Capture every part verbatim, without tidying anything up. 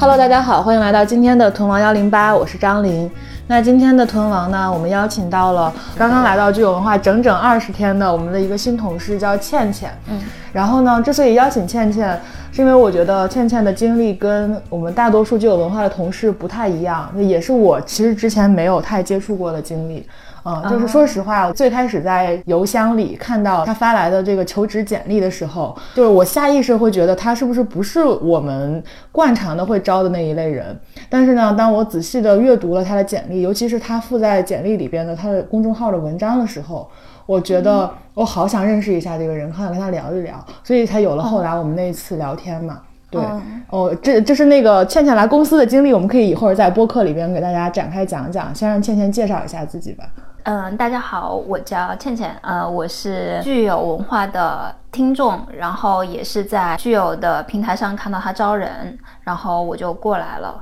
Hello， 大家好，欢迎来到今天的屯王一零八，我是张琳。那今天的屯王呢，我们邀请到了刚刚来到聚友文化整整二十天的我们的一个新同事，叫倩倩。嗯，然后呢，之所以邀请倩倩，是因为我觉得倩倩的经历跟我们大多数聚友文化的同事不太一样，也是我其实之前没有太接触过的经历。嗯，就是说实话，我最开始在邮箱里看到他发来的这个求职简历的时候，就是我下意识会觉得他是不是不是我们惯常的会招的那一类人。但是呢，当我仔细的阅读了他的简历，尤其是他附在简历里边的他的公众号的文章的时候，我觉得我好想认识一下这个人，好想跟他聊一聊，所以才有了后来我们那一次聊天嘛。对，嗯、哦，这这是那个倩倩来公司的经历，我们可以一会儿在播客里边给大家展开讲讲。先让倩倩介绍一下自己吧。嗯，大家好，我叫倩倩，呃，我是聚友文化的听众，然后也是在聚友的平台上看到他招人，然后我就过来了。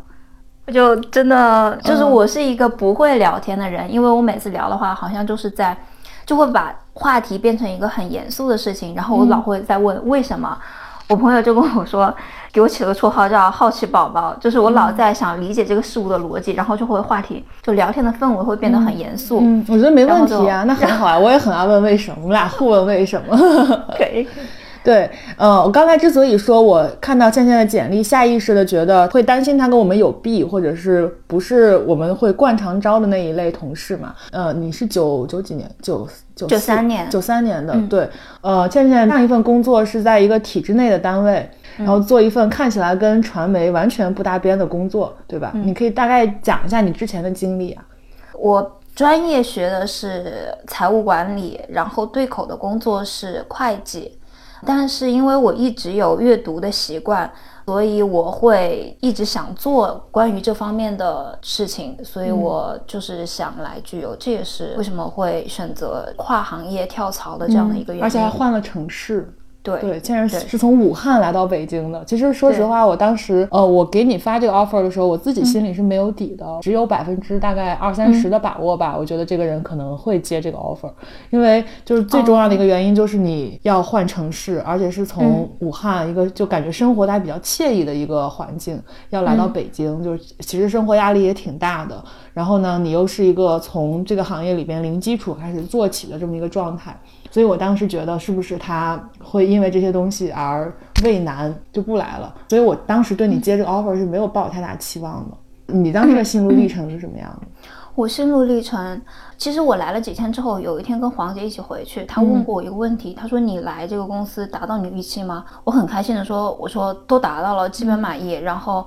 我就真的就是我是一个不会聊天的人，嗯、因为我每次聊的话，好像就是在就会把话题变成一个很严肃的事情，然后我老会在问为什么。嗯，我朋友就跟我说，给我起了个绰号叫好奇宝宝，就是我老在想理解这个事物的逻辑，嗯、然后就会话题就聊天的氛围会变得很严肃。 嗯, 嗯，我觉得没问题啊，那很好啊，我也很爱问为什么，我们俩互问为什么。可以。对，呃，我刚才之所以说我看到倩倩的简历，下意识的觉得会担心她跟我们有弊，或者是不是我们会惯常招的那一类同事嘛？呃，你是九九几年，九九九三年，九三年的，嗯、对。呃，倩倩上一份工作是在一个体制内的单位，然后做一份看起来跟传媒完全不搭边的工作，对吧？嗯、你可以大概讲一下你之前的经历啊。我专业学的是财务管理，然后对口的工作是会计。但是因为我一直有阅读的习惯，所以我会一直想做关于这方面的事情，所以我就是想来聚友，嗯、这也是为什么会选择跨行业跳槽的这样的一个原因，而且还换了城市。对对，竟然是从武汉来到北京的。其实说实话，我当时呃，我给你发这个 offer 的时候，我自己心里是没有底的，嗯、只有百分之大概二三十的把握吧。嗯、我觉得这个人可能会接这个 offer， 因为就是最重要的一个原因就是你要换城市，哦、而且是从武汉一个就感觉生活还比较惬意的一个环境，嗯、要来到北京，就是其实生活压力也挺大的。然后呢，你又是一个从这个行业里边零基础开始做起的这么一个状态。所以我当时觉得是不是他会因为这些东西而畏难就不来了，所以我当时对你接这个 offer 是没有抱太大期望的。你当时的心路历程是什么样的？我心路历程，其实我来了几天之后，有一天跟黄姐一起回去，她问过我一个问题，嗯、她说你来这个公司达到你预期吗？我很开心的说，我说都达到了，基本满意。然后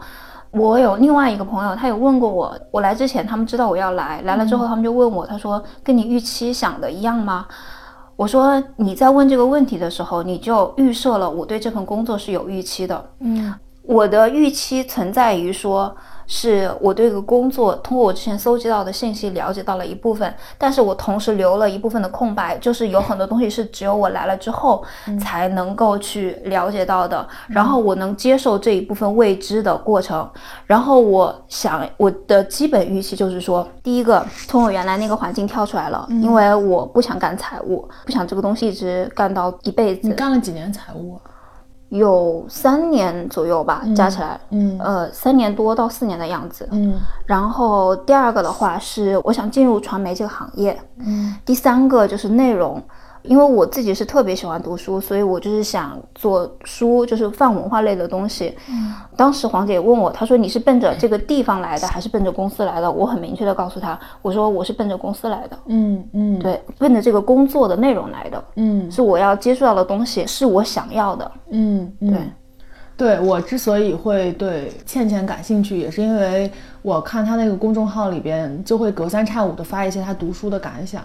我有另外一个朋友，他有问过我，我来之前他们知道我要来，来了之后他们就问我，他说跟你预期想的一样吗？我说你在问这个问题的时候，你就预设了我对这份工作是有预期的。嗯，我的预期存在于说是我对这个工作通过我之前搜集到的信息了解到了一部分，但是我同时留了一部分的空白，就是有很多东西是只有我来了之后才能够去了解到的，嗯、然后我能接受这一部分未知的过程。然后我想我的基本预期就是说，第一个从我原来那个环境跳出来了，嗯、因为我不想干财务，不想这个东西一直干到一辈子。你干了几年财务啊？有三年左右吧，嗯、加起来，嗯，呃，三年多到四年的样子，嗯。然后第二个的话是，我想进入传媒这个行业，嗯。第三个就是内容，因为我自己是特别喜欢读书，所以我就是想做书，就是泛文化类的东西。嗯。当时黄姐问我，她说你是奔着这个地方来的，还是奔着公司来的？我很明确的告诉她，我说我是奔着公司来的，嗯嗯，对，奔着这个工作的内容来的，嗯，是我要接触到的东西，是我想要的。嗯，对，嗯，对，我之所以会对倩倩感兴趣，也是因为我看她那个公众号里边就会隔三差五的发一些她读书的感想，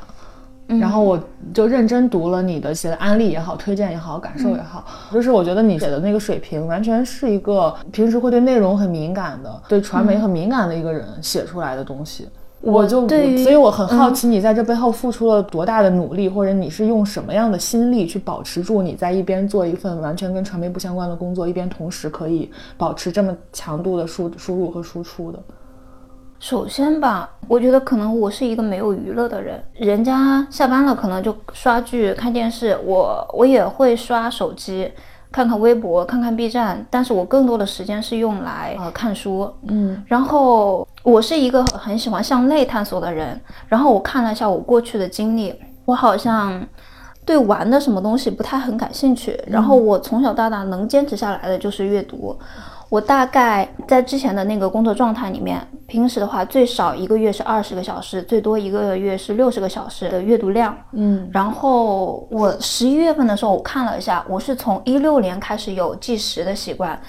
嗯、然后我就认真读了你的写的案例也好，推荐也好，感受也好，嗯、就是我觉得你写的那个水平完全是一个平时会对内容很敏感的，对传媒很敏感的一个人写出来的东西。嗯我就对于所以我很好奇你在这背后付出了多大的努力，嗯、或者你是用什么样的心力去保持住你在一边做一份完全跟传媒不相关的工作，一边同时可以保持这么强度的输输入和输出的。首先吧，我觉得可能我是一个没有娱乐的人，人家下班了可能就刷剧看电视，我我也会刷手机看看微博，看看 B 站，但是我更多的时间是用来呃看书，嗯，然后我是一个很喜欢向内探索的人，然后我看了一下我过去的经历，我好像对玩的什么东西不太很感兴趣，然后我从小到大能坚持下来的就是阅读。我大概在之前的那个工作状态里面，平时的话最少一个月是二十个小时，最多一个月是六十个小时的阅读量。嗯，然后我十一月份的时候我看了一下，我是从一六年开始有计时的习惯，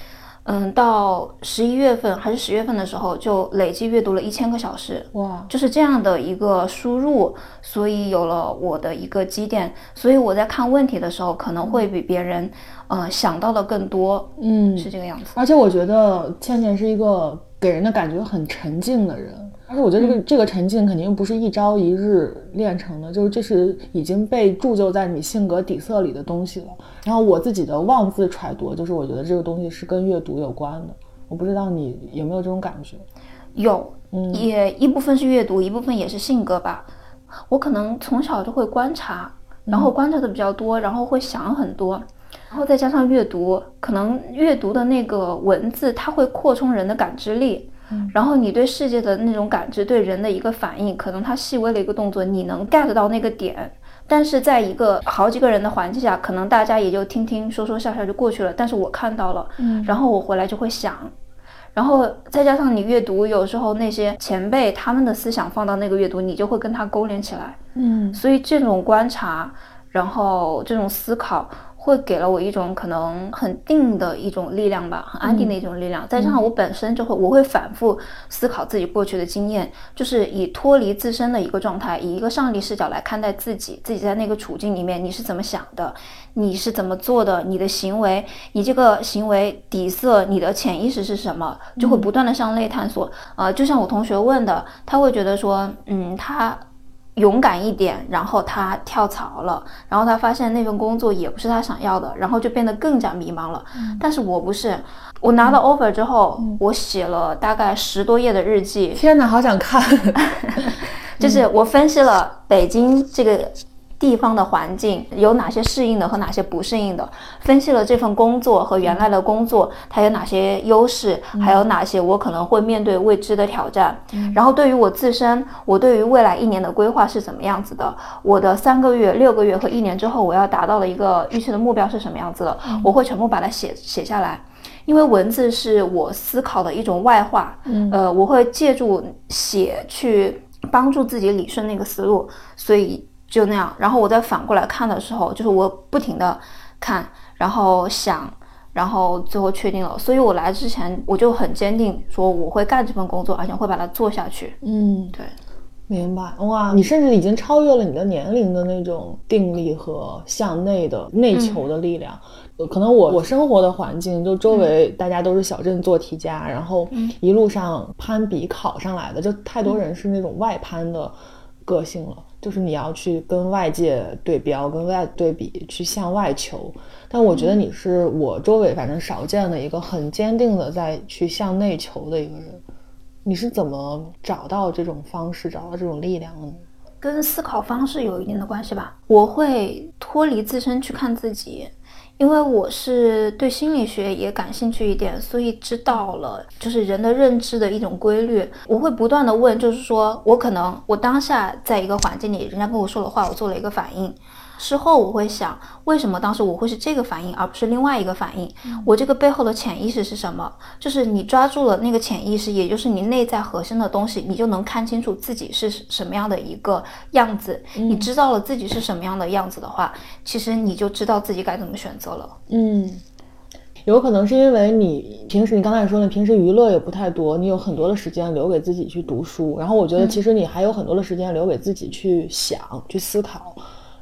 嗯，到十一月份还是十月份的时候就累计阅读了一千个小时。哇，就是这样的一个输入，所以有了我的一个积淀，所以我在看问题的时候可能会比别人。呃，想到的更多，嗯，是这个样子。而且我觉得倩倩是一个给人的感觉很沉静的人，而且我觉得这个、嗯、这个沉静肯定不是一朝一日练成的，就是这是已经被铸就在你性格底色里的东西了。然后我自己的妄自揣度，就是我觉得这个东西是跟阅读有关的，我不知道你有没有这种感觉。有、嗯、也一部分是阅读，一部分也是性格吧。我可能从小就会观察，然后观察的比较多、嗯、然后会想很多，然后再加上阅读，可能阅读的那个文字它会扩充人的感知力、嗯、然后你对世界的那种感知，对人的一个反应，可能它细微的一个动作你能 get 到那个点，但是在一个好几个人的环境下，可能大家也就听听说说笑笑就过去了，但是我看到了、嗯、然后我回来就会想，然后再加上你阅读有时候那些前辈他们的思想放到那个阅读，你就会跟他勾连起来，嗯，所以这种观察然后这种思考会给了我一种可能很定的一种力量吧，很安定的一种力量、嗯、再加上我本身就会我会反复思考自己过去的经验，就是以脱离自身的一个状态，以一个上帝视角来看待自己，自己在那个处境里面你是怎么想的，你是怎么做的，你的行为，你这个行为底色，你的潜意识是什么，就会不断的向内探索、嗯、呃，就像我同学问的，他会觉得说嗯，他勇敢一点，然后他跳槽了，然后他发现那份工作也不是他想要的，然后就变得更加迷茫了、嗯、但是我不是，我拿到 offer 之后、嗯、我写了大概十多页的日记，天哪好想看就是我分析了北京这个地方的环境有哪些适应的和哪些不适应的，分析了这份工作和原来的工作它有哪些优势，还有哪些我可能会面对未知的挑战、嗯、然后对于我自身，我对于未来一年的规划是怎么样子的，我的三个月六个月和一年之后我要达到的一个预期的目标是什么样子的、嗯、我会全部把它写写下来，因为文字是我思考的一种外化、嗯、呃，我会借助写去帮助自己理顺那个思路，所以就那样，然后我再反过来看的时候，就是我不停的看，然后想，然后最后确定了。所以我来之前我就很坚定说我会干这份工作，而且会把它做下去。嗯，对，明白。哇，你甚至已经超越了你的年龄的那种定力和向内的内求的力量。嗯，可能我我生活的环境就周围大家都是小镇做题家，嗯，然后一路上攀比考上来的，就太多人是那种外攀的个性了。就是你要去跟外界对标，跟外对比，去向外求。但我觉得你是我周围反正少见的一个很坚定的在去向内求的一个人。你是怎么找到这种方式，找到这种力量呢？跟思考方式有一定的关系吧。我会脱离自身去看自己，因为我是对心理学也感兴趣一点，所以知道了就是人的认知的一种规律。我会不断的问，就是说我可能我当下在一个环境里，人家跟我说的话我做了一个反应，事后我会想为什么当时我会是这个反应而不是另外一个反应，嗯，我这个背后的潜意识是什么。就是你抓住了那个潜意识，也就是你内在核心的东西，你就能看清楚自己是什么样的一个样子，嗯，你知道了自己是什么样的样子的话，其实你就知道自己该怎么选择了。嗯，有可能是因为你平时，你刚才说你平时娱乐也不太多，你有很多的时间留给自己去读书，然后我觉得其实你还有很多的时间留给自己去想，嗯，去思考。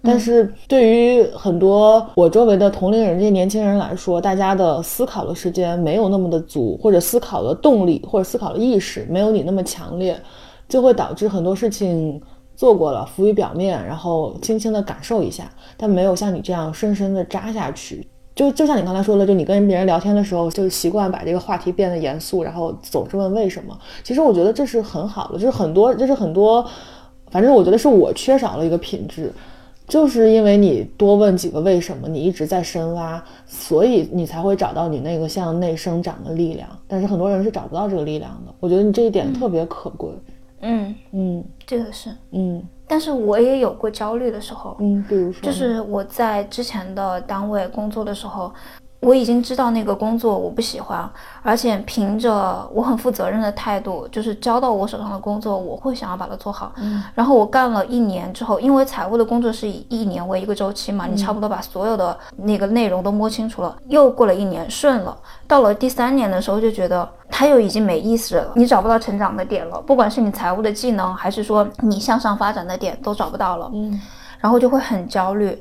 但是对于很多我周围的同龄人，这些年轻人来说，大家的思考的时间没有那么的足，或者思考的动力或者思考的意识没有你那么强烈，就会导致很多事情做过了浮于表面，然后轻轻的感受一下，但没有像你这样深深的扎下去。就就像你刚才说的，就你跟别人聊天的时候就习惯把这个话题变得严肃，然后总是问为什么。其实我觉得这是很好的，就是很多这是很多反正我觉得是我缺少了一个品质，就是因为你多问几个为什么，你一直在深挖，所以你才会找到你那个向内生长的力量。但是很多人是找不到这个力量的，我觉得你这一点特别可贵。嗯嗯，这个是嗯。但是我也有过焦虑的时候，嗯，比如说，就是我在之前的单位工作的时候，我已经知道那个工作我不喜欢，而且凭着我很负责任的态度，就是交到我手上的工作，我会想要把它做好。嗯，然后我干了一年之后，因为财务的工作是以一年为一个周期嘛，你差不多把所有的那个内容都摸清楚了。又过了一年，顺了。到了第三年的时候，就觉得它又已经没意思了，你找不到成长的点了，不管是你财务的技能，还是说你向上发展的点都找不到了。嗯，然后就会很焦虑。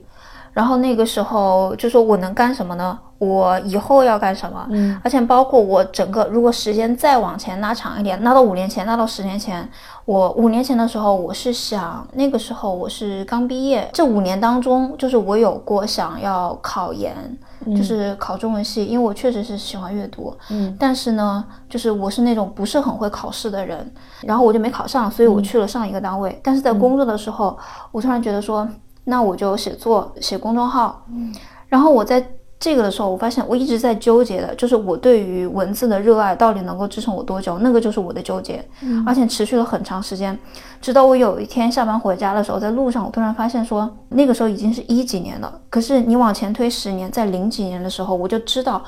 然后那个时候就说我能干什么呢？我以后要干什么？嗯，而且包括我整个，如果时间再往前拉长一点，拉到五年前，拉到十年前，我五年前的时候，我是想，那个时候我是刚毕业，这五年当中，就是我有过想要考研，嗯，就是考中文系，因为我确实是喜欢阅读，嗯，但是呢，就是我是那种不是很会考试的人，然后我就没考上，所以我去了上一个单位，嗯，但是在工作的时候，嗯，我突然觉得说。那我就写作，写公众号，嗯，然后我在这个的时候，我发现我一直在纠结的，就是我对于文字的热爱到底能够支撑我多久，那个就是我的纠结，嗯，而且持续了很长时间，直到我有一天下班回家的时候，在路上我突然发现说，那个时候已经是一几年了，可是你往前推十年，在零几年的时候，我就知道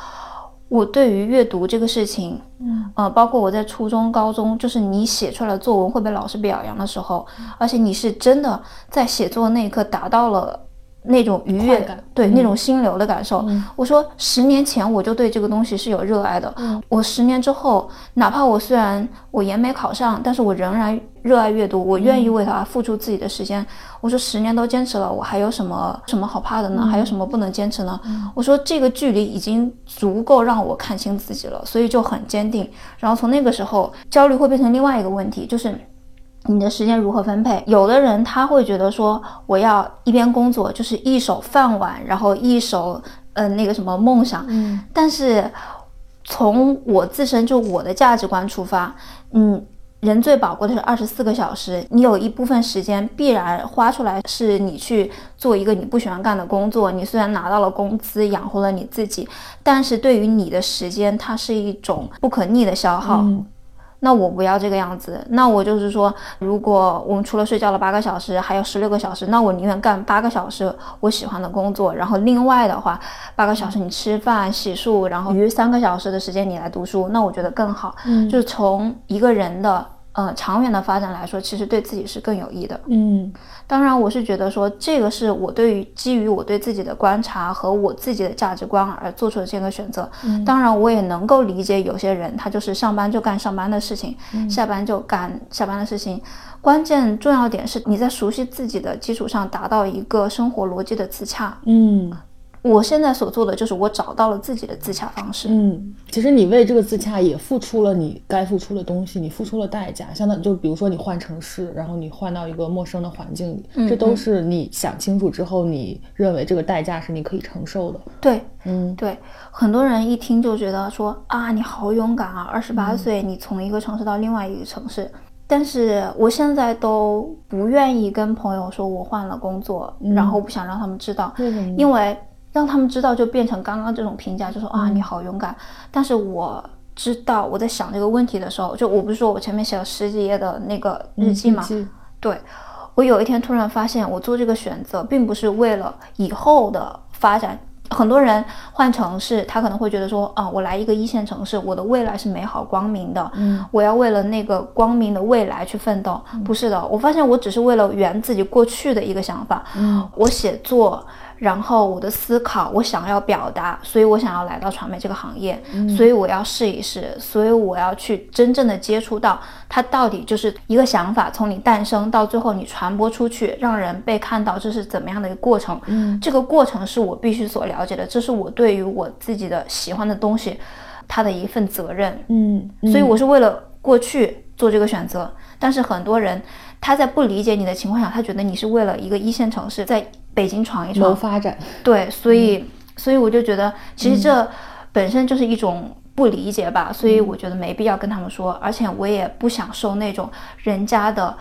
我对于阅读这个事情，嗯，呃，包括我在初中、高中，就是你写出来的作文会被老师表扬的时候，嗯，而且你是真的在写作那一刻达到了那种愉悦感，对，嗯，那种心流的感受，嗯。我说十年前我就对这个东西是有热爱的，嗯，我十年之后，哪怕我虽然我研没考上，但是我仍然热爱阅读，我愿意为它付出自己的时间。嗯，我说十年都坚持了，我还有什么什么好怕的呢？嗯，还有什么不能坚持呢？嗯，我说这个距离已经足够让我看清自己了，所以就很坚定。然后从那个时候，焦虑会变成另外一个问题，就是你的时间如何分配。有的人他会觉得说，我要一边工作，就是一手饭碗，然后一手呃那个什么梦想。嗯，但是从我自身，就我的价值观出发，嗯，人最宝贵的是二十四个小时，你有一部分时间必然花出来是你去做一个你不喜欢干的工作。你虽然拿到了工资，养活了你自己，但是对于你的时间，它是一种不可逆的消耗。嗯，那我不要这个样子，那我就是说，如果我们除了睡觉了八个小时，还有十六个小时，那我宁愿干八个小时我喜欢的工作，然后另外的话，八个小时你吃饭、洗漱，然后余三个小时的时间你来读书，那我觉得更好。嗯，就是从一个人的呃长远的发展来说，其实对自己是更有益的。嗯，当然我是觉得说，这个是我对于基于我对自己的观察和我自己的价值观而做出的这个选择。嗯，当然我也能够理解有些人他就是上班就干上班的事情，嗯，下班就干下班的事情。关键重要点是你在熟悉自己的基础上达到一个生活逻辑的自洽。嗯，我现在所做的就是我找到了自己的自洽方式。嗯，其实你为这个自洽也付出了你该付出的东西，你付出了代价，相当于就比如说你换城市，然后你换到一个陌生的环境里，嗯，这都是你想清楚之后，你认为这个代价是你可以承受的。对，嗯，对，很多人一听就觉得说啊，你好勇敢啊，二十八岁你从一个城市到另外一个城市。嗯，但是我现在都不愿意跟朋友说我换了工作，嗯，然后不想让他们知道，嗯，因为让他们知道就变成刚刚这种评价，就说啊你好勇敢。但是我知道我在想这个问题的时候，就我不是说我前面写了十几页的那个日记嘛，嗯，对，我有一天突然发现我做这个选择并不是为了以后的发展。很多人换城市，他可能会觉得说啊，我来一个一线城市，我的未来是美好光明的，嗯，我要为了那个光明的未来去奋斗。嗯，不是的，我发现我只是为了圆自己过去的一个想法。嗯，我写作，然后我的思考，我想要表达，所以我想要来到传媒这个行业，嗯，所以我要试一试，所以我要去真正的接触到它到底就是一个想法从你诞生到最后你传播出去，让人被看到，这是怎么样的一个过程。嗯，这个过程是我必须所了解的，这是我对于我自己的喜欢的东西它的一份责任。嗯，所以我是为了过去做这个选择。但是很多人他在不理解你的情况下，他觉得你是为了一个一线城市在北京闯一闯谋发展。对，所以、嗯、所以我就觉得其实这本身就是一种不理解吧、嗯、所以我觉得没必要跟他们说，而且我也不想受那种人家的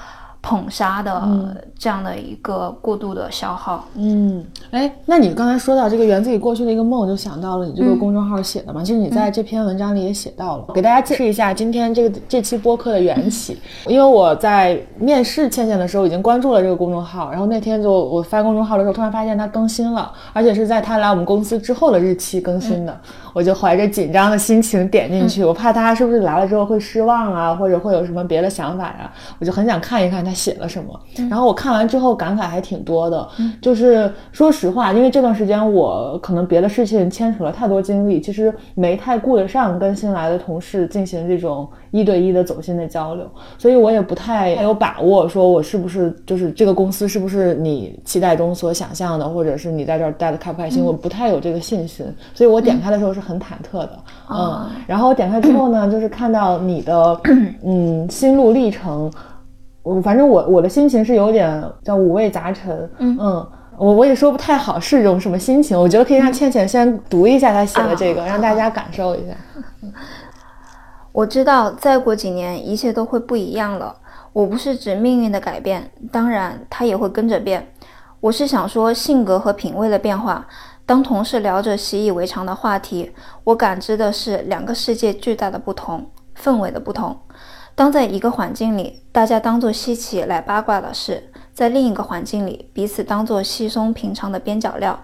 捧杀的这样的一个过度的消耗。嗯，哎，那你刚才说到这个源自于过去的一个梦，我就想到了你这个公众号写的嘛，嗯、其实你在这篇文章里也写到了。嗯、给大家解释一下今天这个这期播客的缘起，嗯、因为我在面试倩倩的时候已经关注了这个公众号，然后那天就我翻公众号的时候，突然发现它更新了，而且是在他来我们公司之后的日期更新的，嗯、我就怀着紧张的心情点进去，嗯、我怕他是不是来了之后会失望啊，或者会有什么别的想法啊，我就很想看一看他写了什么。然后我看完之后感慨还挺多的，嗯、就是说实话，因为这段时间我可能别的事情牵扯了太多精力，其实没太顾得上跟新来的同事进行这种一对一的走心的交流，所以我也不太有把握说我是不是就是这个公司是不是你期待中所想象的，或者是你在这儿待的开不开心，嗯、我不太有这个信心，所以我点开的时候是很忐忑的。嗯，嗯然后我点开之后呢，就是看到你的嗯心路历程，我反正我我的心情是有点叫五味杂陈。嗯嗯，我我也说不太好是一种什么心情，我觉得可以让倩倩先读一下她写的这个，嗯、让大家感受一下。嗯、我知道再过几年一切都会不一样了，我不是指命运的改变，当然它也会跟着变，我是想说性格和品味的变化。当同事聊着习以为常的话题，我感知的是两个世界巨大的不同，氛围的不同。当在一个环境里大家当作稀奇来八卦的事，在另一个环境里彼此当作稀松平常的边角料，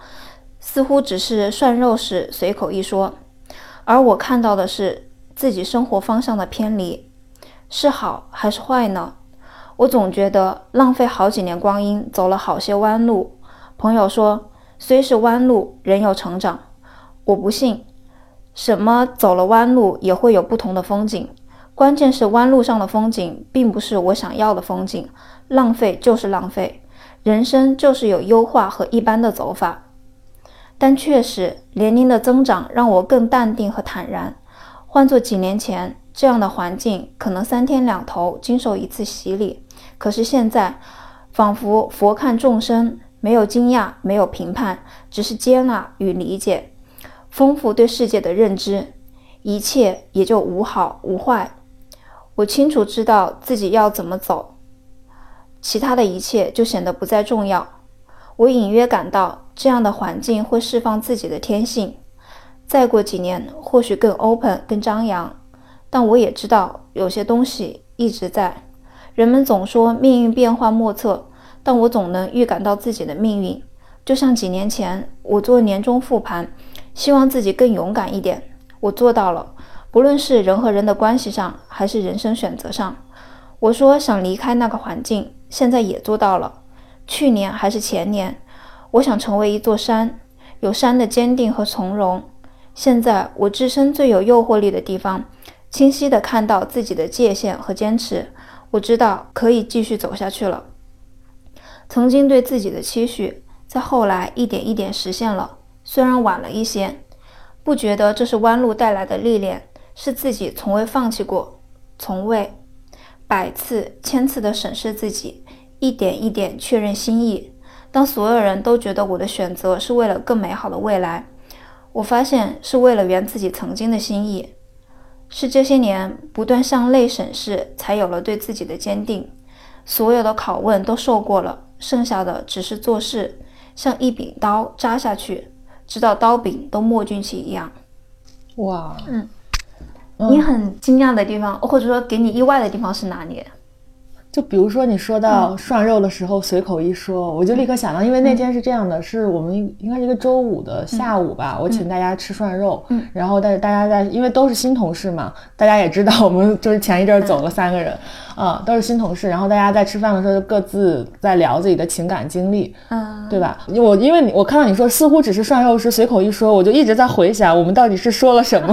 似乎只是涮肉时随口一说。而我看到的是自己生活方向的偏离，是好还是坏呢？我总觉得浪费好几年光阴，走了好些弯路。朋友说虽是弯路，人有成长，我不信，什么走了弯路也会有不同的风景。关键是弯路上的风景并不是我想要的风景，浪费就是浪费，人生就是有优化和一般的走法。但确实年龄的增长让我更淡定和坦然，换作几年前这样的环境可能三天两头经受一次洗礼，可是现在仿佛佛看众生，没有惊讶，没有评判，只是接纳与理解，丰富对世界的认知，一切也就无好无坏。我清楚知道自己要怎么走，其他的一切就显得不再重要。我隐约感到这样的环境会释放自己的天性，再过几年或许更 open 更张扬，但我也知道有些东西一直在。人们总说命运变化莫测，但我总能预感到自己的命运，就像几年前我做年终复盘，希望自己更勇敢一点，我做到了，不论是人和人的关系上，还是人生选择上。我说想离开那个环境，现在也做到了。去年还是前年，我想成为一座山，有山的坚定和从容。现在我自身最有诱惑力的地方，清晰地看到自己的界限和坚持，我知道可以继续走下去了。曾经对自己的期许，在后来一点一点实现了，虽然晚了一些，不觉得这是弯路带来的历练，是自己从未放弃过，从未百次千次的审视自己，一点一点确认心意。当所有人都觉得我的选择是为了更美好的未来，我发现是为了圆自己曾经的心意。是这些年不断向内审视，才有了对自己的坚定。所有的拷问都受过了，剩下的只是做事，像一柄刀扎下去，直到刀柄都没进去一样。哇，嗯。你很惊讶的地方，或者说给你意外的地方是哪里？就比如说你说到涮肉的时候随口一说，嗯、我就立刻想到，因为那天是这样的，嗯、是我们应该是一个周五的下午吧，嗯、我请大家吃涮肉，嗯、然后但是大家在，因为都是新同事嘛，大家也知道我们就是前一阵走了三个人，嗯嗯、都是新同事，然后大家在吃饭的时候各自在聊自己的情感经历，嗯、对吧？我因为我看到你说似乎只是涮肉时随口一说，我就一直在回想我们到底是说了什么，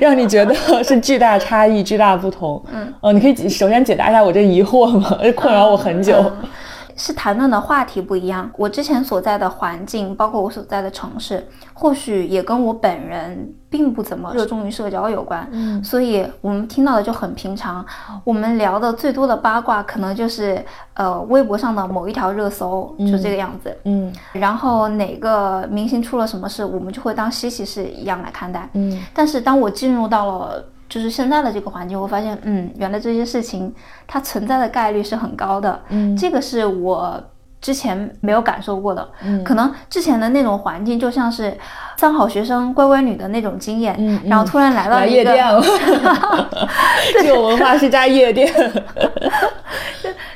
让你觉得是巨大差异、巨大不同。嗯，呃，你可以首先解答一下我这疑惑。困扰我很久，嗯嗯、是谈论的话题不一样。我之前所在的环境，包括我所在的城市，或许也跟我本人并不怎么热衷于社交有关，嗯、所以我们听到的就很平常。我们聊的最多的八卦可能就是呃微博上的某一条热搜，就这个样子，嗯嗯、然后哪个明星出了什么事，我们就会当稀奇事一样来看待，嗯、但是当我进入到了就是现在的这个环境，我发现嗯原来这些事情它存在的概率是很高的，嗯，这个是我之前没有感受过的，嗯，可能之前的那种环境就像是三好学生乖乖女的那种经验，嗯，然后突然来到了一个夜店旧文化是家夜店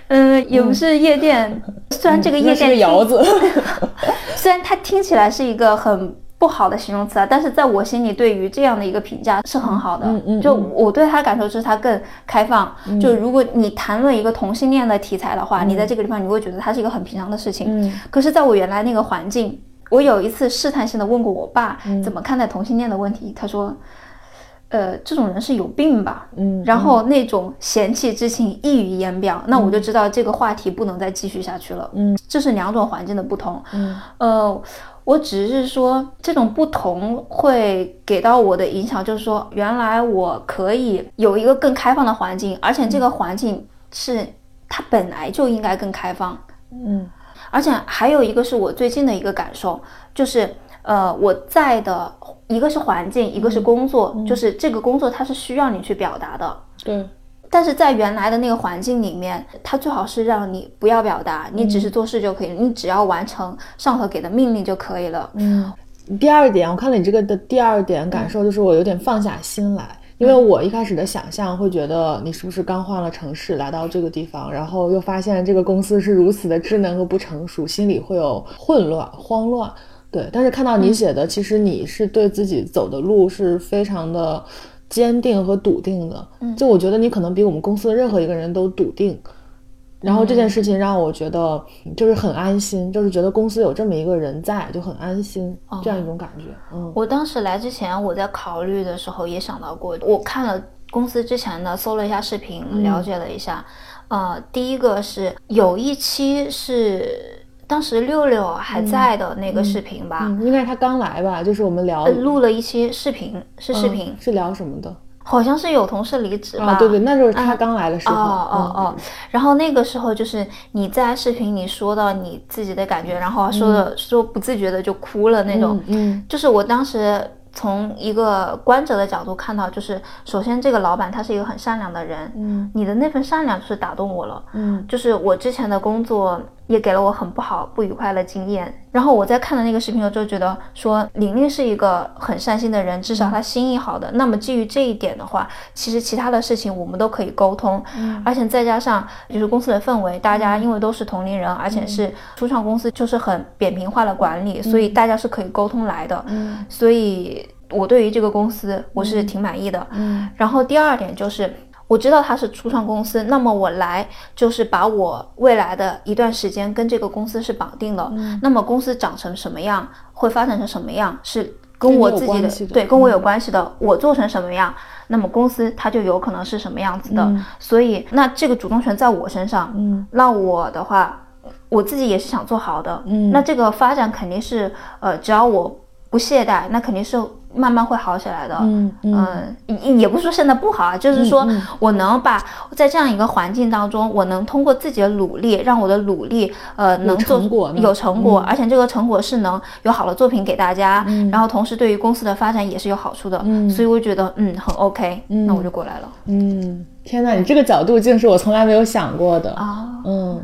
嗯，也不是夜店，嗯，虽然这个夜店，嗯，是个窑子虽然它听起来是一个很不好的形容词啊，但是在我心里对于这样的一个评价是很好的，嗯嗯，就我对他感受就是他更开放，嗯，就如果你谈论一个同性恋的题材的话，嗯，你在这个地方你会觉得它是一个很平常的事情，嗯，可是在我原来那个环境，我有一次试探性的问过我爸怎么看待同性恋的问题，嗯，他说呃这种人是有病吧，嗯，然后那种嫌弃之情溢于言表，嗯，那我就知道这个话题不能再继续下去了，嗯，这是两种环境的不同，嗯，呃我只是说这种不同会给到我的影响，就是说原来我可以有一个更开放的环境，而且这个环境是它本来就应该更开放，嗯，而且还有一个是我最近的一个感受，就是呃我在的一个是环境，一个是工作，嗯，就是这个工作它是需要你去表达的，对，但是在原来的那个环境里面，它最好是让你不要表达，你只是做事就可以了，嗯，你只要完成上头给的命令就可以了。嗯，第二点，我看了你这个的第二点感受，就是我有点放下心来，嗯，因为我一开始的想象会觉得你是不是刚换了城市来到这个地方，然后又发现这个公司是如此的稚嫩和不成熟，心里会有混乱、慌乱。对，但是看到你写的，嗯，其实你是对自己走的路是非常的坚定和笃定的，就我觉得你可能比我们公司的任何一个人都笃定，嗯，然后这件事情让我觉得就是很安心，就是觉得公司有这么一个人在就很安心，哦，这样一种感觉，嗯，我当时来之前我在考虑的时候也想到过，我看了公司之前的搜了一下视频，嗯，了解了一下，呃，第一个是有一期是当时六六还在的那个视频吧，嗯嗯，应该是他刚来吧，就是我们聊，呃、录了一期视频，是视频，嗯，是聊什么的？好像是有同事离职吧，啊，对对，那就是他刚来的时候，嗯，哦哦哦，嗯。然后那个时候就是你在视频里说到你自己的感觉，然后说的，嗯，说不自觉的就哭了那种，嗯嗯，就是我当时从一个观者的角度看到，就是首先这个老板他是一个很善良的人，嗯，你的那份善良就是打动我了，嗯，就是我之前的工作也给了我很不好不愉快的经验，然后我在看的那个视频我就觉得说玲玲是一个很善心的人，至少她心意好的，嗯，那么基于这一点的话，其实其他的事情我们都可以沟通，嗯，而且再加上就是公司的氛围，大家因为都是同龄人，嗯，而且是初创公司就是很扁平化的管理，嗯，所以大家是可以沟通来的，嗯，所以我对于这个公司我是挺满意的，嗯，然后第二点就是我知道它是初创公司，那么我来就是把我未来的一段时间跟这个公司是绑定的，嗯，那么公司长成什么样，会发展成什么样，是跟我自己的，的对，跟我有关系的，嗯，我做成什么样，那么公司它就有可能是什么样子的，嗯，所以那这个主动权在我身上，嗯，那我的话我自己也是想做好的，嗯，那这个发展肯定是呃，只要我不懈怠，那肯定是慢慢会好起来的，嗯嗯，呃，也不是说现在不好啊，就是说我能把在这样一个环境当中，嗯嗯，我能通过自己的努力，让我的努力呃能做有成果，有成果，嗯，而且这个成果是能有好的作品给大家，嗯，然后同时对于公司的发展也是有好处的，嗯，所以我觉得嗯很 OK，嗯，那我就过来了。嗯，天哪，你这个角度竟是我从来没有想过的啊，嗯，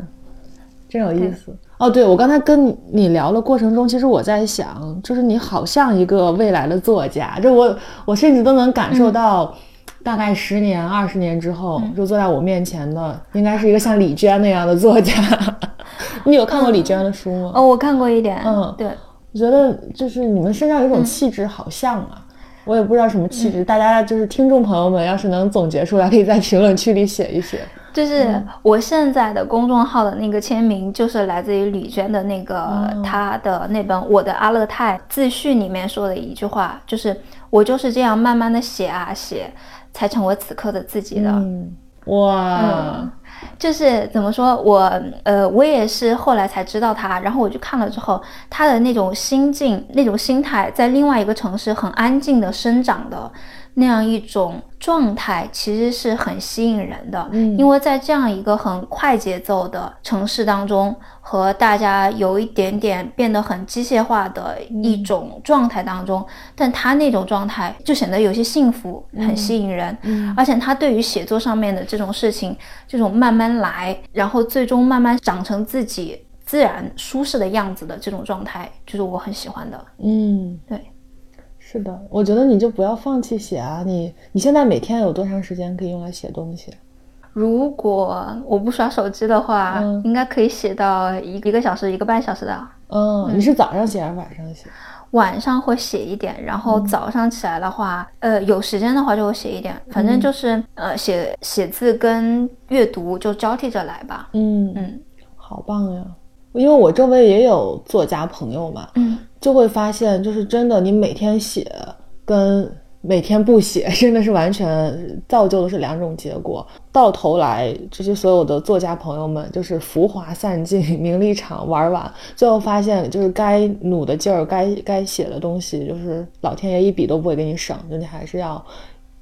真有意思。哦，对，我刚才跟你聊的过程中，其实我在想，就是你好像一个未来的作家，就我我甚至都能感受到，大概十年、嗯、二十年之后、嗯，就坐在我面前的应该是一个像李娟那样的作家。你有看过李娟的书吗？嗯、哦，我看过一点。嗯，对，我觉得就是你们身上有一种气质，好像啊。嗯我也不知道什么气质、嗯、大家就是听众朋友们要是能总结出来可以在评论区里写一写，就是我现在的公众号的那个签名就是来自于李娟的那个、嗯、她的那本《我的阿勒泰》自序里面说的一句话，就是我就是这样慢慢的写啊写才成为此刻的自己的、嗯、哇、嗯就是怎么说，我呃，我也是后来才知道他，然后我去看了之后，他的那种心境、那种心态，在另外一个城市很安静的生长的，那样一种状态其实是很吸引人的，嗯，因为在这样一个很快节奏的城市当中，和大家有一点点变得很机械化的一种状态当中，嗯，但他那种状态就显得有些幸福，嗯，很吸引人，嗯，而且他对于写作上面的这种事情，这种慢慢来，然后最终慢慢长成自己自然舒适的样子的这种状态，就是我很喜欢的。嗯，对，是的，我觉得你就不要放弃写啊，你你现在每天有多长时间可以用来写东西？如果我不刷手机的话，嗯，应该可以写到一个小时一个半小时的。嗯，你是早上写还是晚上写？晚上会写一点，然后早上起来的话，嗯，呃，有时间的话就会写一点，反正就是，嗯，呃，写写字跟阅读就交替着来吧。嗯嗯，好棒呀！因为我周围也有作家朋友嘛，嗯，就会发现就是真的你每天写跟每天不写真的是完全造就的是两种结果，到头来这些所有的作家朋友们就是浮华散尽，名利场玩完，最后发现就是该努的劲儿，该该写的东西，就是老天爷一笔都不会给你省，就你还是要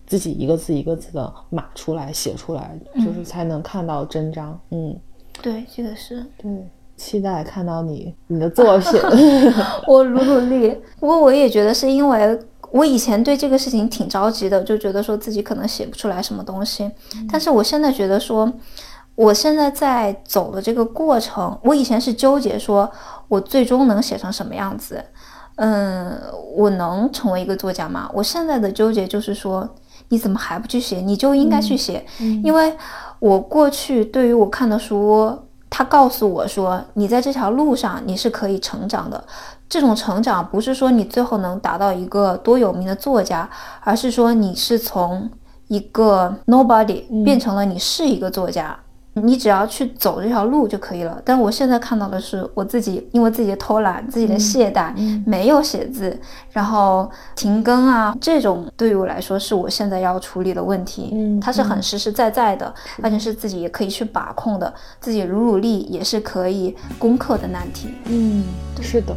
自己一个字一个字的码出来写出来，就是才能看到真章。 嗯， 嗯，对，这个是对，期待看到你你的作品。我努努力，不过我也觉得是因为我以前对这个事情挺着急的，就觉得说自己可能写不出来什么东西，嗯，但是我现在觉得说我现在在走的这个过程，我以前是纠结说我最终能写成什么样子，嗯，我能成为一个作家吗？我现在的纠结就是说你怎么还不去写，你就应该去写，嗯嗯，因为我过去对于我看的书，他告诉我说你在这条路上你是可以成长的，这种成长不是说你最后能达到一个多有名的作家，而是说你是从一个 nobody 变成了你是一个作家，嗯，你只要去走这条路就可以了。但我现在看到的是我自己因为自己的偷懒，自己的懈怠，嗯，没有写字，然后停更啊，这种对于我来说是我现在要处理的问题，嗯，它是很实实在在的，而且是自己也可以去把控的，自己努努力也是可以攻克的难题。嗯，是的。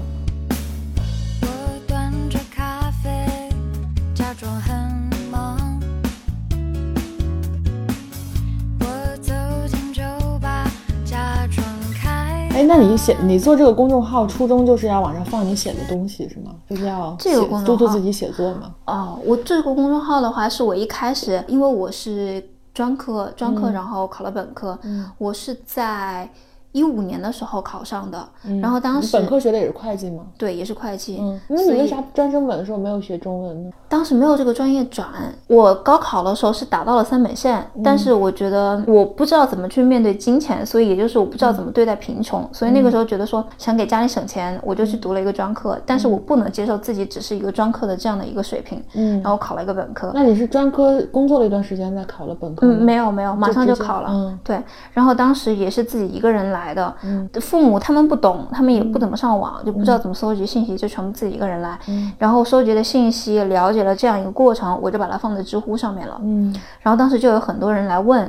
哎，那你写你做这个公众号初衷就是要往上放你写的东西是吗？就是要这个公众号做做自己写作吗？哦，我这个公众号的话是我一开始因为我是专科专科、嗯、然后考了本科、嗯、我是在一五年的时候考上的、嗯、然后当时本科学的也是会计吗？对，也是会计。嗯，那你为啥专升本的时候没有学中文呢？当时没有这个专业转，我高考的时候是达到了三本线、嗯、但是我觉得我不知道怎么去面对金钱，所以也就是我不知道怎么对待贫穷、嗯、所以那个时候觉得说想给家里省钱，我就去读了一个专科、嗯、但是我不能接受自己只是一个专科的这样的一个水平，嗯，然后考了一个本科。那你是专科工作了一段时间再考了本科？嗯，没有没有，马上就考了。嗯，对，然后当时也是自己一个人来的、嗯、父母他们不懂，他们也不怎么上网、嗯、就不知道怎么搜集信息、嗯、就全部自己一个人来、嗯、然后收集的信息了解了这样一个过程，我就把它放在知乎上面了。嗯，然后当时就有很多人来问，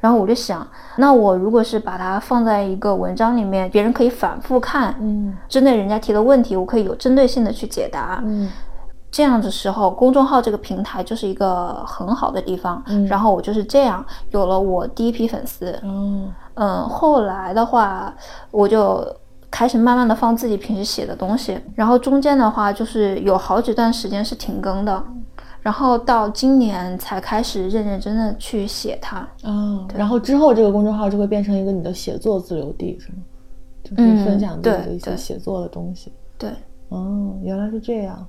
然后我就想那我如果是把它放在一个文章里面，别人可以反复看，嗯，针对人家提的问题我可以有针对性的去解答，嗯，这样的时候公众号这个平台就是一个很好的地方、嗯、然后我就是这样有了我第一批粉丝。嗯嗯，后来的话我就开始慢慢的放自己平时写的东西，然后中间的话就是有好几段时间是停更的，然后到今年才开始认认真真的去写它。嗯，然后之后这个公众号就会变成一个你的写作自留地是吗？就是分享自己的一些写作的东西、嗯、对, 对。哦，原来是这样。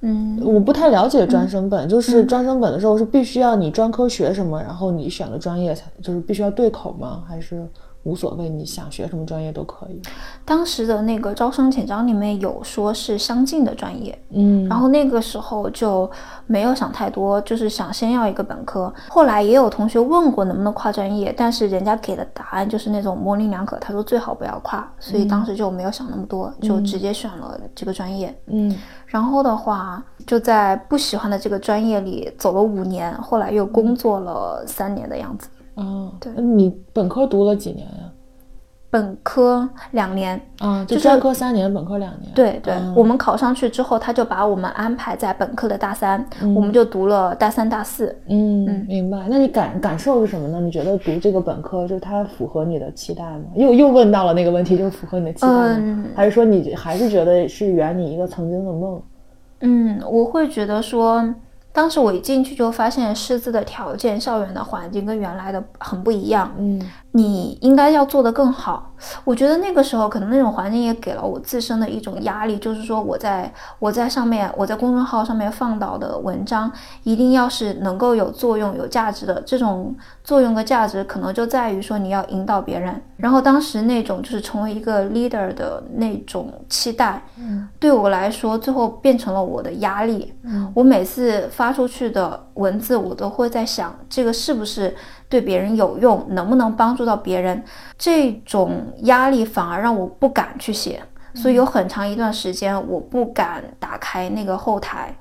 嗯，我不太了解专升本、嗯、就是专升本的时候是必须要你专科学什么、嗯、然后你选了专业才就是必须要对口吗？还是无所谓你想学什么专业都可以？当时的那个招生简章里面有说是相近的专业，嗯，然后那个时候就没有想太多，就是想先要一个本科。后来也有同学问过能不能跨专业，但是人家给的答案就是那种模棱两可，他说最好不要跨，所以当时就没有想那么多、嗯、就直接选了这个专业。嗯，然后的话就在不喜欢的这个专业里走了五年，后来又工作了三年的样子。哦，对，你本科读了几年呀、啊？本科两年，嗯，就专科三年，本科两年。对对，我们考上去之后，他就把我们安排在本科的大三，我们就读了大三、大四。嗯，明白。那你感感受是什么呢？你觉得读这个本科，就是它符合你的期待吗？又又问到了那个问题，就是符合你的期待吗？还是说你还是觉得是圆你一个曾经的梦？嗯，我会觉得说，当时我一进去就发现师资的条件、校园的环境跟原来的很不一样，嗯，你应该要做得更好。我觉得那个时候可能那种环境也给了我自身的一种压力，就是说我在我在上面我在公众号上面放到的文章一定要是能够有作用、有价值的。这种作用和价值可能就在于说你要引导别人，然后当时那种就是成为一个 leader 的那种期待，嗯，对我来说最后变成了我的压力。嗯，我每次发出去的文字我都会在想，这个是不是对别人有用，能不能帮助到别人。这种压力反而让我不敢去写，所以有很长一段时间我不敢打开那个后台。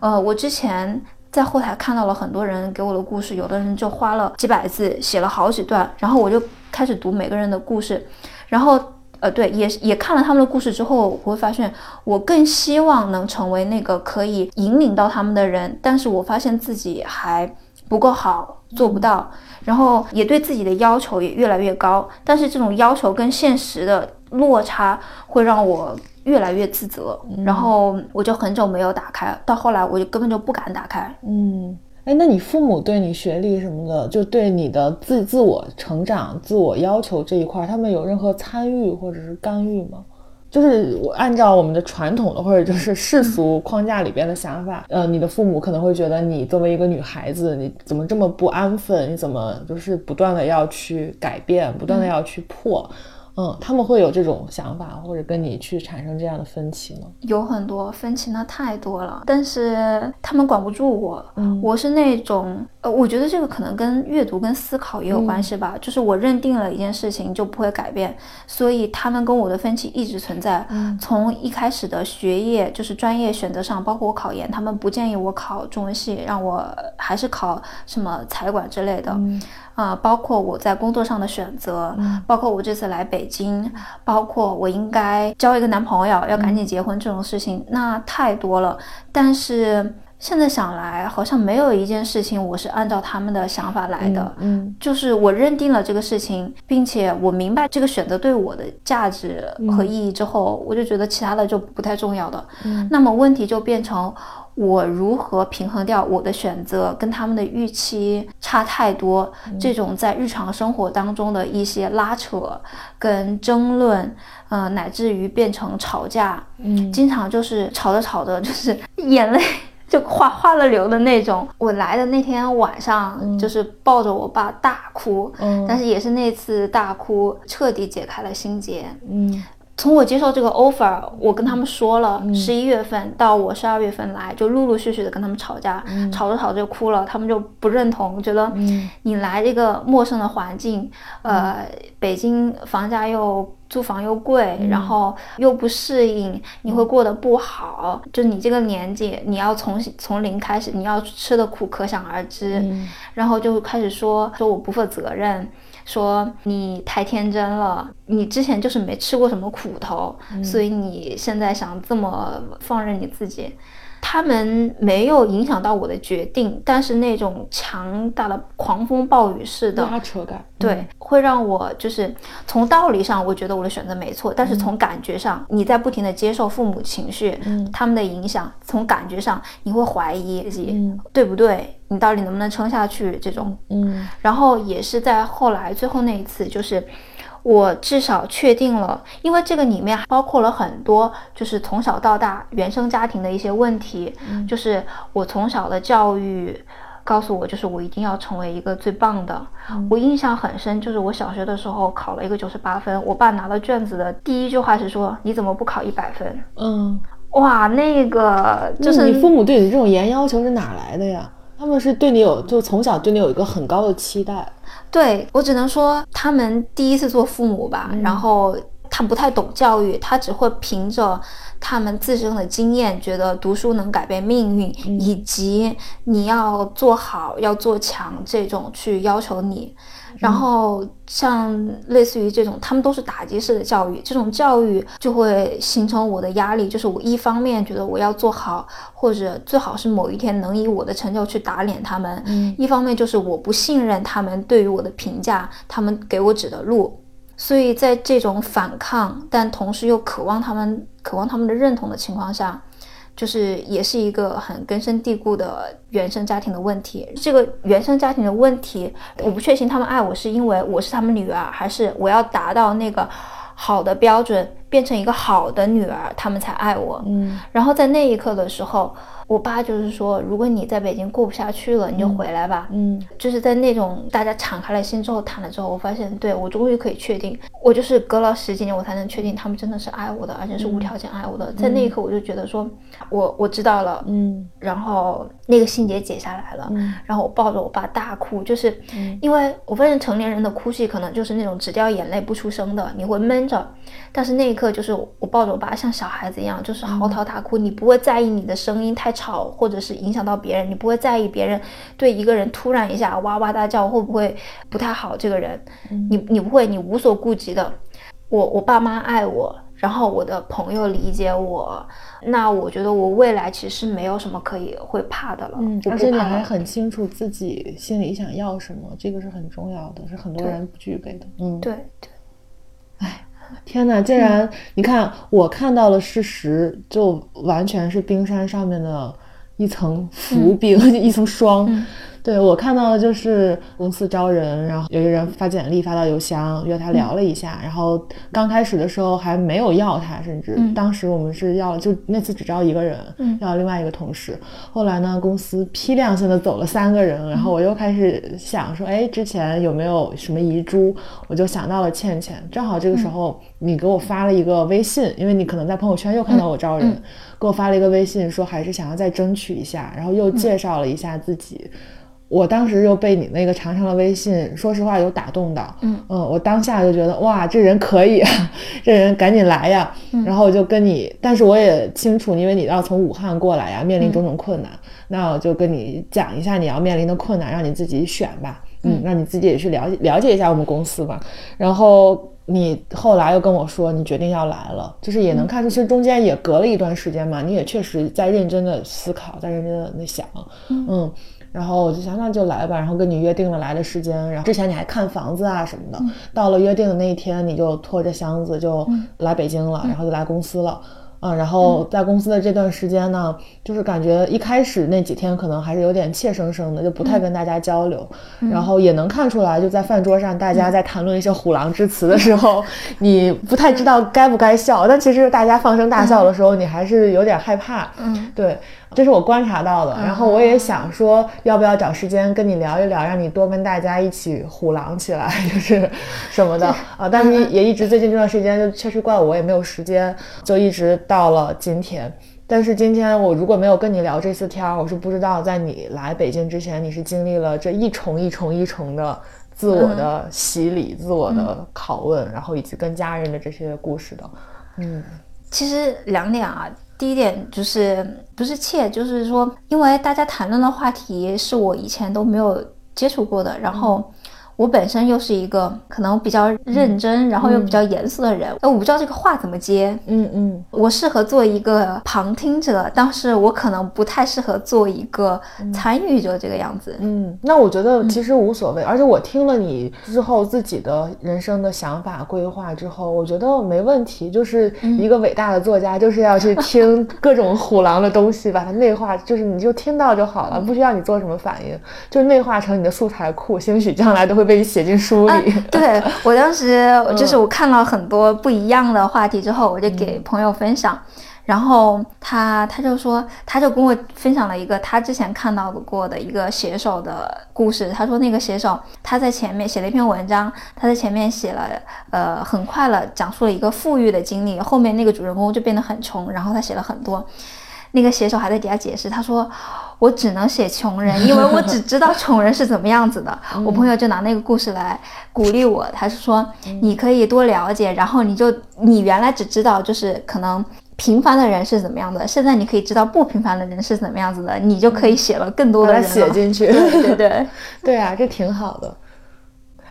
呃，我之前在后台看到了很多人给我的故事，有的人就花了几百字写了好几段，然后我就开始读每个人的故事，然后呃，对，也也看了他们的故事之后，我会发现我更希望能成为那个可以引领到他们的人，但是我发现自己还不够好，做不到，然后也对自己的要求也越来越高，但是这种要求跟现实的落差会让我越来越自责，然后我就很久没有打开，到后来我就根本就不敢打开。嗯，哎，那你父母对你学历什么的，就对你的自自我成长、自我要求这一块，他们有任何参与或者是干预吗？就是我按照我们的传统的或者就是世俗框架里边的想法，呃，你的父母可能会觉得你作为一个女孩子，你怎么这么不安分？你怎么就是不断的要去改变，不断的要去破？嗯，他们会有这种想法，或者跟你去产生这样的分歧吗？有很多分歧，那太多了，但是他们管不住我。嗯，我是那种，呃，我觉得这个可能跟阅读跟思考也有关系吧，嗯，就是我认定了一件事情就不会改变，所以他们跟我的分歧一直存在。嗯，从一开始的学业，就是专业选择上，包括我考研，他们不建议我考中文系，让我还是考什么财管之类的。嗯啊，呃，包括我在工作上的选择，嗯，包括我这次来北京，包括我应该交一个男朋友，要赶紧结婚这种事情，嗯，那太多了。但是现在想来，好像没有一件事情我是按照他们的想法来的。嗯，嗯，就是我认定了这个事情，并且我明白这个选择对我的价值和意义之后，嗯，我就觉得其他的就不太重要了。嗯，那么问题就变成，我如何平衡掉我的选择跟他们的预期差太多，嗯，这种在日常生活当中的一些拉扯跟争论，呃，乃至于变成吵架。嗯，经常就是吵着吵着就是眼泪就哗哗了流的那种。我来的那天晚上就是抱着我爸大哭，嗯，但是也是那次大哭彻底解开了心结。嗯，从我接受这个 offer， 我跟他们说了十一月份到我十二月份来，就陆陆续续的跟他们吵架，嗯，吵着吵着就哭了，他们就不认同，觉得你来这个陌生的环境，嗯，呃，北京房价又租房又贵，嗯，然后又不适应，你会过得不好，嗯，就你这个年纪，你要从从零开始，你要吃的苦可想而知，嗯，然后就开始说说我不负责任。说你太天真了，你之前就是没吃过什么苦头，嗯，所以你现在想这么放任你自己。他们没有影响到我的决定，但是那种强大的狂风暴雨式的拉扯感，对，嗯，会让我就是从道理上我觉得我的选择没错，但是从感觉上，嗯，你在不停的接受父母情绪，嗯，他们的影响，从感觉上你会怀疑自己，嗯，对不对，你到底能不能撑下去这种。嗯，然后也是在后来最后那一次，就是我至少确定了，因为这个里面包括了很多就是从小到大原生家庭的一些问题，嗯，就是我从小的教育告诉我，就是我一定要成为一个最棒的，嗯，我印象很深，就是我小学的时候考了一个九十八分，我爸拿到卷子的第一句话是说，你怎么不考一百分。嗯，哇，那个就是你父母对你这种严要求是哪来的呀？他们是对你有，就从小对你有一个很高的期待。对，我只能说他们第一次做父母吧，嗯，然后他不太懂教育，他只会凭着他们自身的经验觉得读书能改变命运，嗯，以及你要做好要做强这种去要求你。然后像类似于这种，他们都是打击式的教育，这种教育就会形成我的压力，就是我一方面觉得我要做好，或者最好是某一天能以我的成就去打脸他们，嗯，一方面就是我不信任他们对于我的评价，他们给我指的路，所以在这种反抗但同时又渴望他们渴望他们的认同的情况下，就是也是一个很根深蒂固的原生家庭的问题。这个原生家庭的问题，我不确信他们爱我是因为我是他们女儿，还是我要达到那个好的标准，变成一个好的女儿，他们才爱我。嗯，然后在那一刻的时候，我爸就是说，如果你在北京过不下去了，你就回来吧。嗯，就是在那种大家敞开了心之后谈了之后，我发现，对，我终于可以确定，我就是隔了十几年我才能确定他们真的是爱我的，而且是无条件爱我的。嗯，在那一刻我就觉得说，我我知道了。嗯，然后那个心结解下来了。嗯，然后我抱着我爸大哭，就是因为我发现成年人的哭戏可能就是那种只掉眼泪不出声的，你会闷着，但是那一刻就是我抱着我爸像小孩子一样，就是嚎啕大哭。嗯，你不会在意你的声音太吵或者是影响到别人，你不会在意别人对一个人突然一下哇哇大叫会不会不太好，这个人你你不会，你无所顾忌的。我我爸妈爱我，然后我的朋友理解我，那我觉得我未来其实没有什么可以会怕的了。嗯，而且你还很清楚自己心里想要什么，这个是很重要的，是很多人不具备的。嗯，对对。哎，天哪，竟然，嗯，你看我看到了事实，就完全是冰山上面的一层浮冰，嗯，一层霜。嗯，对，我看到的就是公司招人，然后有一个人发简历发到邮箱，约他聊了一下，嗯，然后刚开始的时候还没有要他，甚至，嗯，当时我们是要了，就那次只招一个人，嗯，要了另外一个同事。后来呢，公司批量性的走了三个人，然后我又开始想说，哎，之前有没有什么遗珠？我就想到了倩倩，正好这个时候你给我发了一个微信，因为你可能在朋友圈又看到我招人，嗯嗯，给我发了一个微信说还是想要再争取一下，然后又介绍了一下自己。我当时又被你那个长长的微信说实话有打动到。嗯嗯，我当下就觉得哇，这人可以啊，这人赶紧来呀。嗯，然后我就跟你，但是我也清楚因为你要从武汉过来呀，面临种种困难，嗯，那我就跟你讲一下你要面临的困难，让你自己选吧。嗯，让你自己也去了解了解一下我们公司嘛。然后你后来又跟我说你决定要来了，就是也能看出，其实中间也隔了一段时间嘛，你也确实在认真的思考，在认真的那想。嗯。嗯，然后我就想那就来吧，然后跟你约定了来的时间，然后之前你还看房子啊什么的，嗯，到了约定的那一天你就拖着箱子就来北京了，嗯，然后就来公司了。嗯，然后在公司的这段时间呢，就是感觉一开始那几天可能还是有点怯生生的，就不太跟大家交流，嗯，然后也能看出来就在饭桌上大家在谈论一些虎狼之词的时候，嗯，你不太知道该不该笑，但其实大家放声大笑的时候，嗯，你还是有点害怕。嗯，对，这是我观察到的。然后我也想说要不要找时间跟你聊一聊，让你多跟大家一起虎狼起来，就是什么的啊。但是也一直最近这段时间就确实怪我也没有时间，就一直到了今天。但是今天我如果没有跟你聊这次天，我是不知道在你来北京之前你是经历了这一重一重一重的自我的洗礼，嗯，自我的拷问，然后以及跟家人的这些故事的。嗯，其实两点啊，第一点就是不是怯，就是说因为大家谈论的话题是我以前都没有接触过的，然后我本身又是一个可能比较认真，嗯，然后又比较严肃的人，嗯，我不知道这个话怎么接。嗯嗯，我适合做一个旁听者，但是我可能不太适合做一个参与者这个样子。嗯，那我觉得其实无所谓，嗯，而且我听了你之后自己的人生的想法规划之后，我觉得没问题，就是一个伟大的作家，嗯，就是要去听各种虎狼的东西把它内化，就是你就听到就好了，不需要你做什么反应，就内化成你的素材库，兴许将来都会被你写进书里。啊，对，我当时就是我看了很多不一样的话题之后，我就给朋友分享，嗯，然后他他就说他就跟我分享了一个他之前看到过的一个写手的故事。他说那个写手他在前面写了一篇文章，他在前面写了呃很快了讲述了一个富裕的经历，后面那个主人公就变得很穷，然后他写了很多，那个写手还在底下解释，他说我只能写穷人，因为我只知道穷人是怎么样子的。我朋友就拿那个故事来鼓励我，他是说你可以多了解，然后你就你原来只知道就是可能平凡的人是怎么样的，现在你可以知道不平凡的人是怎么样子的，你就可以写了更多的人了，把它写进去。对对对，对啊，这挺好的。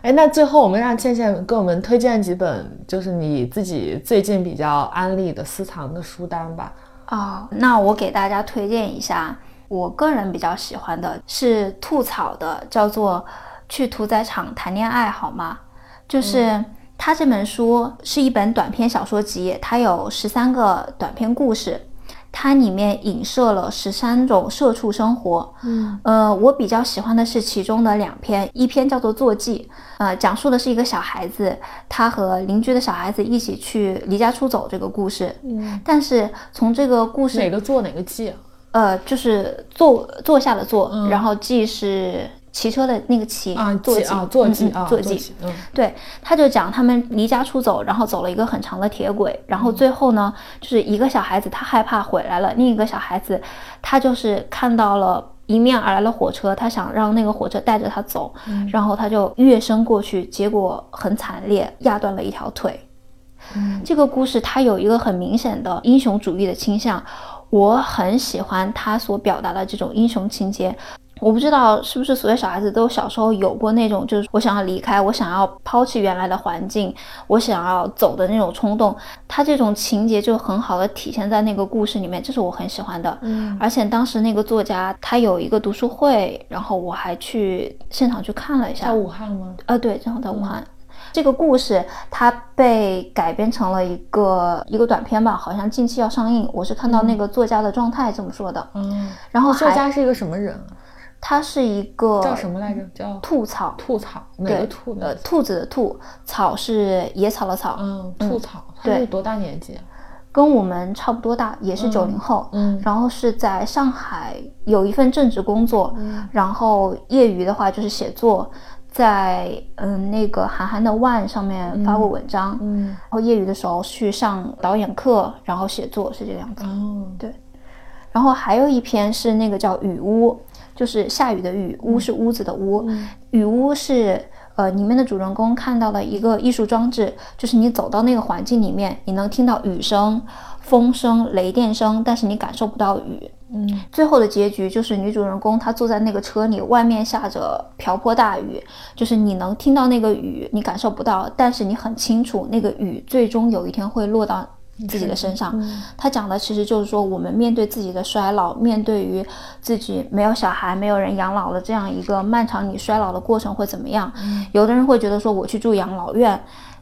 哎，那最后我们让倩倩给我们推荐几本就是你自己最近比较安利的私藏的书单吧。哦，那我给大家推荐一下我个人比较喜欢的是兔草的，叫做去屠宰场谈恋爱好吗，就是它这本书是一本短篇小说集，它有十三个短篇故事，它里面影射了十三种社畜生活。嗯，呃，我比较喜欢的是其中的两篇，一篇叫做《坐骑》，呃，讲述的是一个小孩子，他和邻居的小孩子一起去离家出走这个故事。嗯，但是从这个故事哪个坐哪个骑、啊？呃，就是坐坐下的坐，嗯、然后骑是骑车的那个骑啊，坐骑啊，坐骑啊，坐骑。嗯，对，他就讲他们离家出走，然后走了一个很长的铁轨，然后最后呢，就是一个小孩子他害怕回来了，另一个小孩子他就是看到了迎面而来的火车，他想让那个火车带着他走，嗯、然后他就跃身过去，结果很惨烈，压断了一条腿。嗯，这个故事它有一个很明显的英雄主义的倾向。我很喜欢他所表达的这种英雄情节，我不知道是不是所有小孩子都小时候有过那种就是我想要离开，我想要抛弃原来的环境，我想要走的那种冲动，他这种情节就很好的体现在那个故事里面，这是我很喜欢的。嗯，而且当时那个作家他有一个读书会，然后我还去现场去看了一下。在武汉吗？啊，对，正好在武汉。嗯，这个故事它被改编成了一个一个短片吧，好像近期要上映，我是看到那个作家的状态这么说的。嗯，然后作家是一个什么人啊？他是一个叫什么来着？叫兔草。兔草哪个兔？呃，兔子的兔，草是野草的草。嗯，兔草。嗯，他是多大年纪啊？跟我们差不多大，也是九零后。嗯，然后是在上海有一份正职工作，嗯，然后业余的话就是写作，在嗯那个韩寒的 One 上面发过文章。嗯，然后业余的时候去上导演课，然后写作，是这样子。哦，对。然后还有一篇是那个叫雨屋，就是下雨的雨，屋是屋子的屋。嗯，雨屋是呃里面的主人公看到了一个艺术装置，就是你走到那个环境里面，你能听到雨声、风声、雷电声，但是你感受不到雨。嗯，最后的结局就是女主人公她坐在那个车里，外面下着瓢泼大雨，就是你能听到那个雨，你感受不到，但是你很清楚那个雨最终有一天会落到自己的身上。嗯，她讲的其实就是说我们面对自己的衰老，面对于自己没有小孩没有人养老的这样一个漫长你衰老的过程会怎么样。嗯，有的人会觉得说我去住养老院，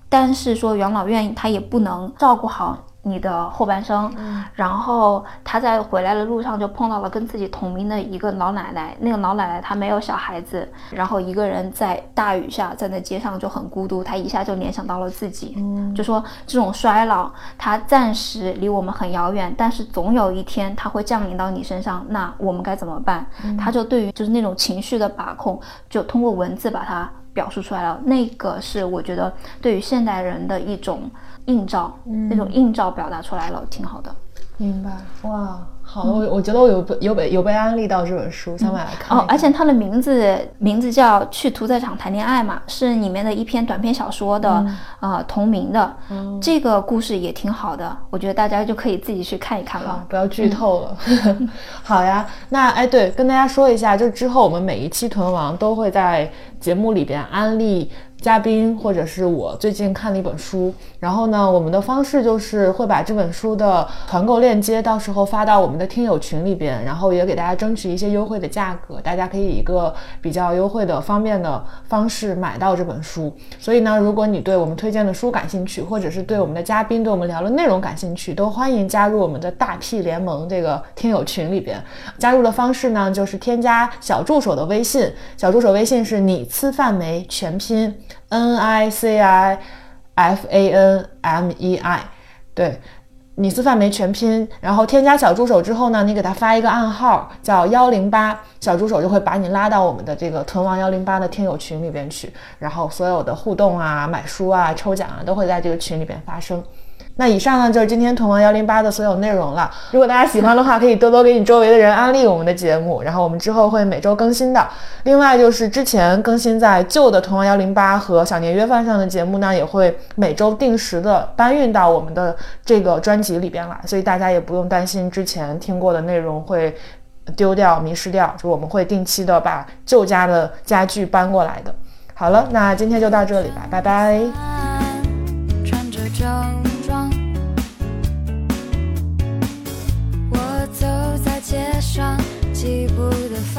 但是说养老院它也不能照顾好你的后半生。嗯，然后他在回来的路上就碰到了跟自己同名的一个老奶奶，那个老奶奶她没有小孩子，然后一个人在大雨下在那街上就很孤独，她一下就联想到了自己。嗯，就说这种衰老它暂时离我们很遥远，但是总有一天它会降临到你身上，那我们该怎么办？嗯，他就对于就是那种情绪的把控就通过文字把它表述出来了，那个是我觉得对于现代人的一种映照。嗯，那种映照表达出来了，挺好的。明白。哇，好。嗯，我觉得我有有被有被安利到这本书，想买来看。嗯，哦，而且它的名字名字叫去屠宰场谈恋爱嘛，是里面的一篇短篇小说的。嗯，呃同名的。嗯，这个故事也挺好的，我觉得大家就可以自己去看一看了，不要剧透了。嗯，好呀。那哎对，跟大家说一下，就之后我们每一期屯王都会在节目里边安利嘉宾或者是我最近看了一本书，然后呢我们的方式就是会把这本书的团购链接到时候发到我们的听友群里边，然后也给大家争取一些优惠的价格，大家可以以一个比较优惠的方便的方式买到这本书。所以呢如果你对我们推荐的书感兴趣，或者是对我们的嘉宾对我们聊的内容感兴趣，都欢迎加入我们的大P联盟这个听友群里边。加入的方式呢就是添加小助手的微信，小助手微信是你吃饭没全拼N I C I F A N M E I， 对，你吃饭没全拼，然后添加小助手之后呢，你给他发一个暗号叫一零八，小助手就会把你拉到我们的这个屯王一零八的听友群里边去，然后所有的互动啊、买书啊、抽奖啊都会在这个群里边发生。那以上呢就是今天屯王一零八的所有内容了，如果大家喜欢的话可以多多给你周围的人安利我们的节目，然后我们之后会每周更新的。另外就是之前更新在旧的屯王一零八和小年约饭上的节目呢也会每周定时的搬运到我们的这个专辑里边来，所以大家也不用担心之前听过的内容会丢掉迷失掉，就我们会定期的把旧家的家具搬过来的。好了，那今天就到这里吧，拜拜。穿着正装，我走在街上，记不得。